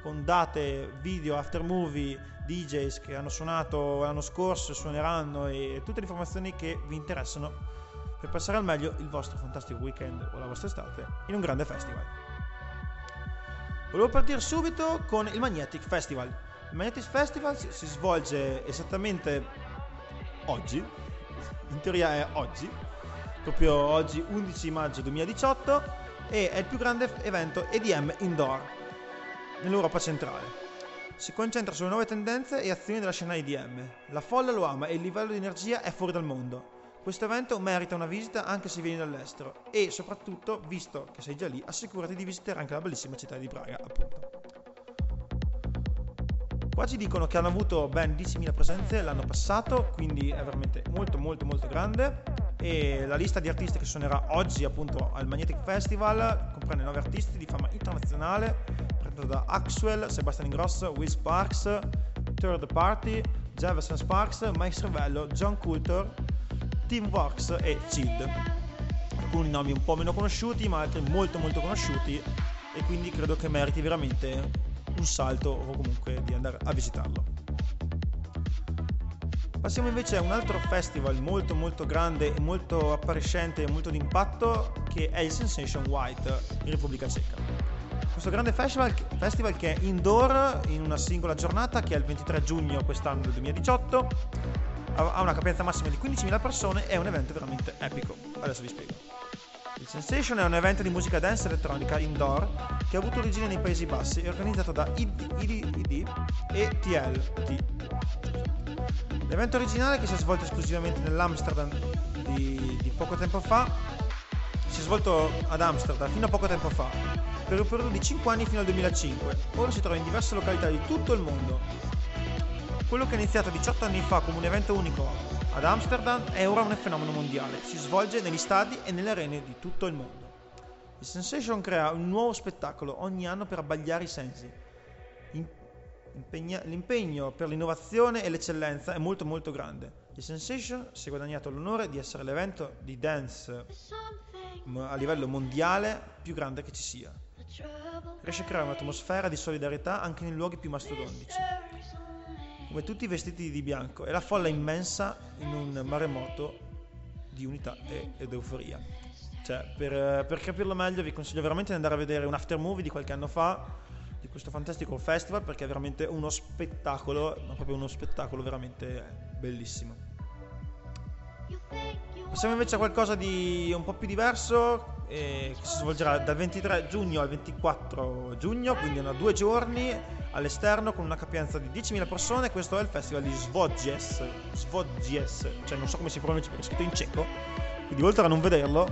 con date, video, after movie, DJs che hanno suonato l'anno scorso, suoneranno, e tutte le informazioni che vi interessano per passare al meglio il vostro fantastico weekend o la vostra estate in un grande festival. Volevo partire subito con il Magnetic Festival. Il Magnetic Festival si svolge esattamente oggi, in teoria è oggi, proprio oggi 11 maggio 2018, e è il più grande evento EDM indoor nell'Europa centrale. Si concentra sulle nuove tendenze e azioni della scena IDM. La folla lo ama e il livello di energia è fuori dal mondo. Questo evento merita una visita anche se vieni dall'estero, e soprattutto, visto che sei già lì, assicurati di visitare anche la bellissima città di Praga, appunto. Qua ci dicono che hanno avuto ben 10.000 presenze l'anno passato, quindi è veramente molto molto molto grande, e la lista di artisti che suonerà oggi appunto al Magnetic Festival comprende 9 artisti di fama internazionale, da Axwell, Sebastian Ingrosso, Will Sparks, Third Party, Jefferson Sparks, Mike Cervello, John Coulter, Teamworks e Chid. Alcuni nomi un po' meno conosciuti, ma altri molto molto conosciuti, e quindi credo che meriti veramente un salto o comunque di andare a visitarlo. Passiamo invece a un altro festival molto molto grande e molto appariscente e molto d'impatto, che è il Sensation White in Repubblica Ceca. Questo grande festival che è indoor in una singola giornata, che è il 23 giugno quest'anno del 2018, ha una capienza massima di 15.000 persone, è un evento veramente epico. Adesso vi spiego. Il Sensation è un evento di musica dance elettronica indoor che ha avuto origine nei Paesi Bassi e organizzato da IDD e TLT. L'evento originale, che si è svolto esclusivamente nell'Amsterdam di poco tempo fa, si è svolto ad Amsterdam fino a poco tempo fa, per un periodo di 5 anni fino al 2005, ora si trova in diverse località di tutto il mondo. Quello che è iniziato 18 anni fa come un evento unico ad Amsterdam è ora un fenomeno mondiale, si svolge negli stadi e nelle arene di tutto il mondo. Il Sensation crea un nuovo spettacolo ogni anno per abbagliare i sensi. L'impegno per l'innovazione e l'eccellenza è molto molto grande. Il Sensation si è guadagnato l'onore di essere l'evento di dance a livello mondiale più grande che ci sia. Riesce a creare un'atmosfera di solidarietà anche nei luoghi più mastodontici, come tutti vestiti di bianco, e la folla immensa in un maremoto di unità ed euforia. Cioè, per capirlo meglio vi consiglio veramente di andare a vedere un after movie di qualche anno fa di questo fantastico festival, perché è veramente uno spettacolo, ma proprio uno spettacolo veramente bellissimo. Passiamo invece a qualcosa di un po' più diverso, che si svolgerà dal 23 giugno al 24 giugno, quindi una 2 giorni all'esterno, con una capienza di 10.000 persone. Questo è il festival di Svojes, cioè non so come si pronuncia perché è scritto in ceco, quindi oltre a non vederlo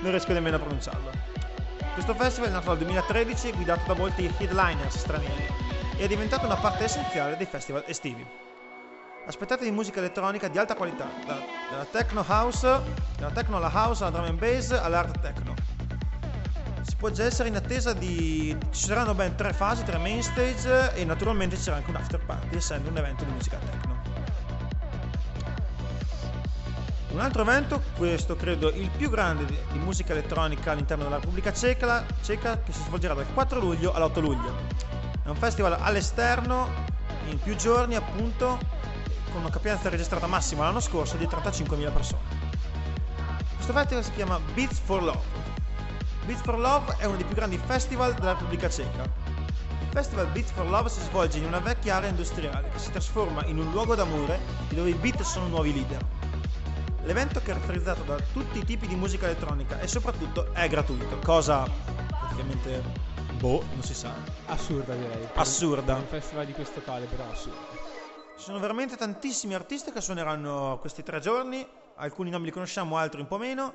non riesco nemmeno a pronunciarlo. Questo festival è nato dal 2013, guidato da molti headliners stranieri, e è diventato una parte essenziale dei festival estivi. Aspettatevi musica elettronica di alta qualità, dalla techno alla house, alla drum and bass, all'hard techno. Si può già essere in attesa ci saranno ben 3 fasi, 3 main stage, e naturalmente ci sarà anche un after party, essendo un evento di musica techno. Un altro evento, questo credo il più grande di musica elettronica all'interno della Repubblica Ceca, che si svolgerà dal 4 luglio all'8 luglio. È un festival all'esterno in più giorni, appunto, con una capienza registrata massima l'anno scorso di 35.000 persone. Questo festival si chiama Beats for Love. Beats for Love è uno dei più grandi festival della Repubblica Ceca. Il festival Beats for Love si svolge in una vecchia area industriale che si trasforma in un luogo d'amore dove i beat sono nuovi leader. L'evento è caratterizzato da tutti i tipi di musica elettronica e soprattutto è gratuito, cosa praticamente non si sa. Assurda, direi. Assurda. Un festival di questo calibro è assurdo. Ci sono veramente tantissimi artisti che suoneranno questi 3 giorni, alcuni nomi li conosciamo, altri un po' meno.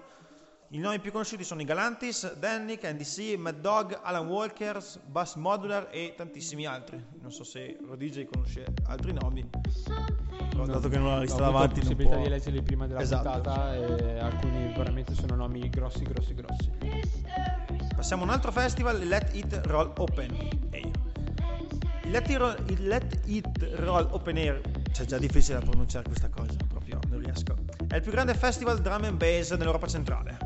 I nomi più conosciuti sono i Galantis, Danny, Candy C, Mad Dog, Alan Walkers, Bass Modular e tantissimi altri. Non so se Rodigi conosce altri nomi, però dato che non ho la lista davanti, ho avuto la possibilità di leggerli prima della puntata e alcuni veramente sono nomi grossi. Passiamo a un altro festival, il Let It Roll Open Air. Il Let It Roll Open Air, cioè già difficile da pronunciare questa cosa, proprio non riesco. È il più grande festival drum and bass dell'Europa centrale.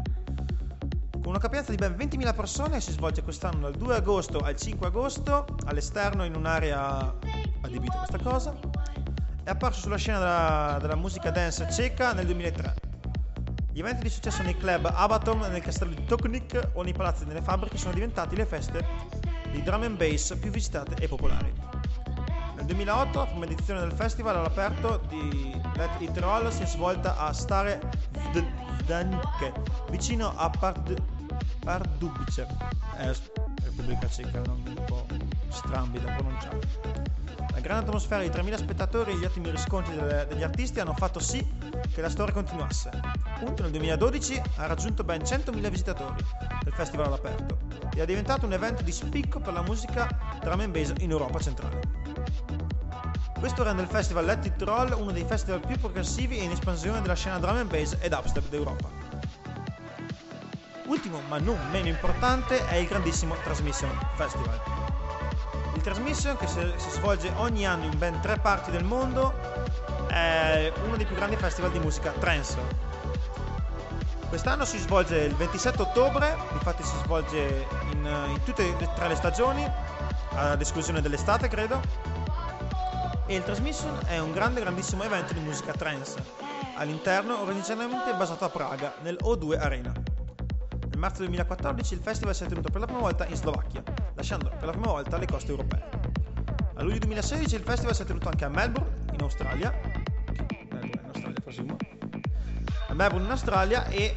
Una capienza di ben 20.000 persone, si svolge quest'anno dal 2 agosto al 5 agosto all'esterno in un'area adibita a questa cosa. È apparso sulla scena della musica dance ceca nel 2003. Gli eventi di successo nei club Abaton, nel castello di Toknik o nei palazzi delle fabbriche sono diventati le feste di drum and bass più visitate e popolari. Nel 2008 la prima edizione del festival all'aperto di Let It Roll si è svolta a Stare Zdanike, vicino a Pardubice, Repubblica Ceca, nomi un po' strambi da pronunciare. La grande atmosfera di 3.000 spettatori e gli ottimi riscontri degli artisti hanno fatto sì che la storia continuasse. Appunto nel 2012 ha raggiunto ben 100.000 visitatori del festival all'aperto e è diventato un evento di spicco per la musica drum and bass in Europa centrale. Questo rende il festival Let It Roll uno dei festival più progressivi e in espansione della scena drum and bass ed upstep d'Europa. Ultimo, ma non meno importante, è il grandissimo Transmission Festival. Il Transmission, che si svolge ogni anno in ben 3 parti del mondo, è uno dei più grandi festival di musica trance. Quest'anno si svolge il 27 ottobre, infatti si svolge in tutte e 3 le stagioni, ad esclusione dell'estate, credo. E il Transmission è un grandissimo evento di musica trance, all'interno originariamente basato a Praga, nel O2 Arena. Nel marzo 2014 il festival si è tenuto per la prima volta in Slovacchia, lasciando per la prima volta le coste europee. A luglio 2016 il festival si è tenuto anche a Melbourne, in Australia. A Melbourne, in Australia, e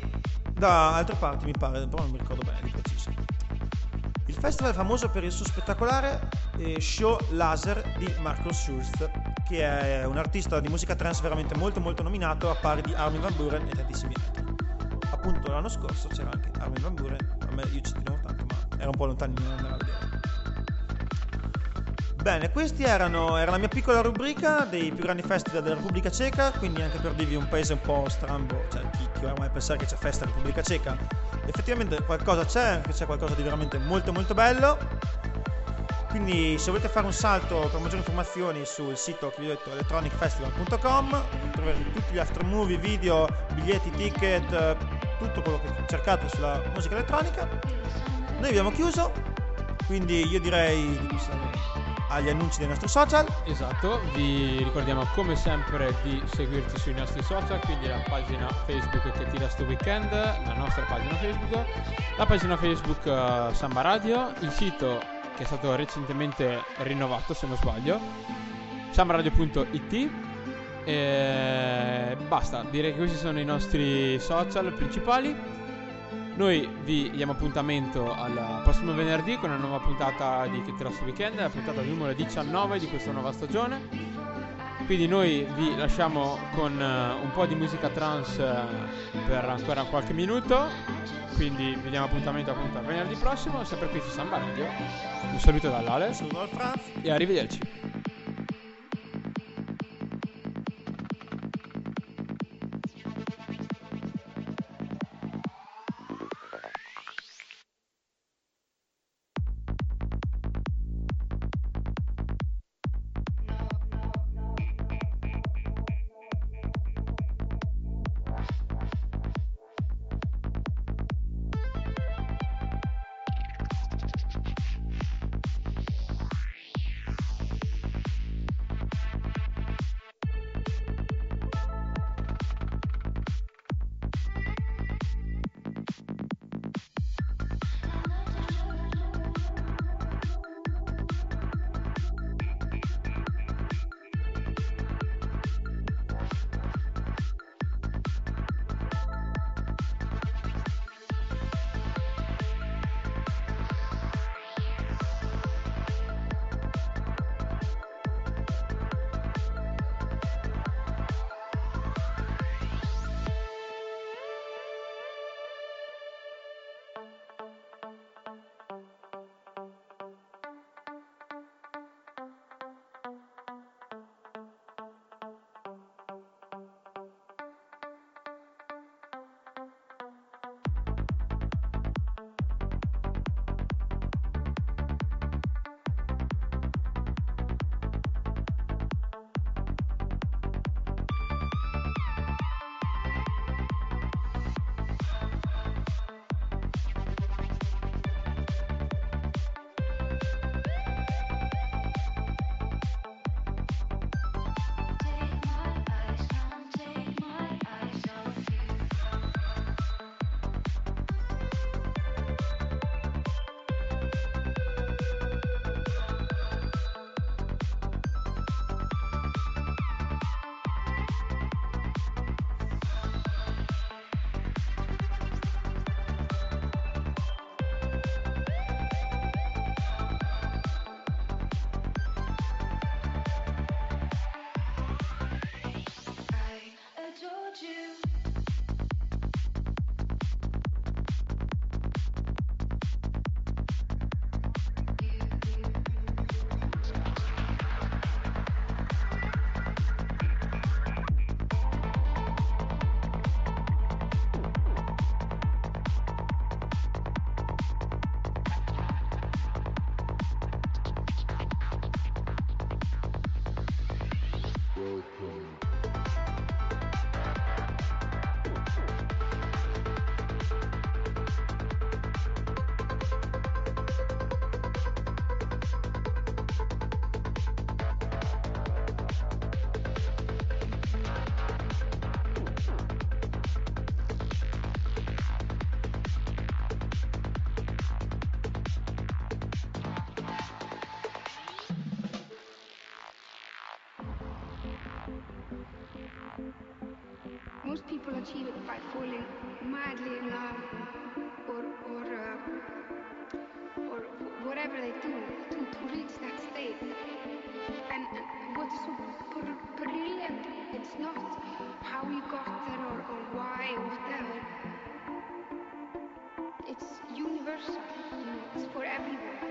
da altre parti mi pare, però non mi ricordo bene di preciso. Il festival è famoso per il suo spettacolare show laser di Markus Schulz, che è un artista di musica trance veramente molto nominato, a pari di Armin van Buuren e tantissimi altri. Appunto l'anno scorso c'era anche Armin van Buuren, a me io ci tenevo tanto ma era un po' lontanino andare a vedere. Bene, questi era la mia piccola rubrica dei più grandi festival della Repubblica Ceca, quindi anche per dirvi un paese un po' strambo, cioè chi ormai pensare che c'è festa in Repubblica Ceca, effettivamente qualcosa c'è qualcosa di veramente molto bello. Quindi se volete fare un salto, per maggiori informazioni sul sito che vi ho detto electronicfestival.com, troverete tutti gli aftermovie, video, biglietti, ticket, tutto quello che cercate sulla musica elettronica. Noi abbiamo chiuso, quindi io direi di agli annunci dei nostri social. Esatto, vi ricordiamo come sempre di seguirci sui nostri social, quindi la pagina Facebook che tira sto weekend, la nostra pagina Facebook, la pagina Facebook Samba Radio, il sito che è stato recentemente rinnovato se non sbaglio, sambaradio.it, e basta, direi che questi sono i nostri social principali. Noi vi diamo appuntamento al prossimo venerdì con una nuova puntata di Che Tira Sul Weekend, la puntata numero 19 di questa nuova stagione, quindi noi vi lasciamo con un po' di musica trance per ancora qualche minuto. Quindi vi diamo appuntamento appunto a venerdì prossimo, sempre qui su Samba Radio. Un saluto dall'Ale, un saluto dal Franz e arrivederci. Most people achieve it by falling madly in love or whatever they do to reach that state. And what's so brilliant, it's not how you got there or why or whatever. It's universal, it's for everyone.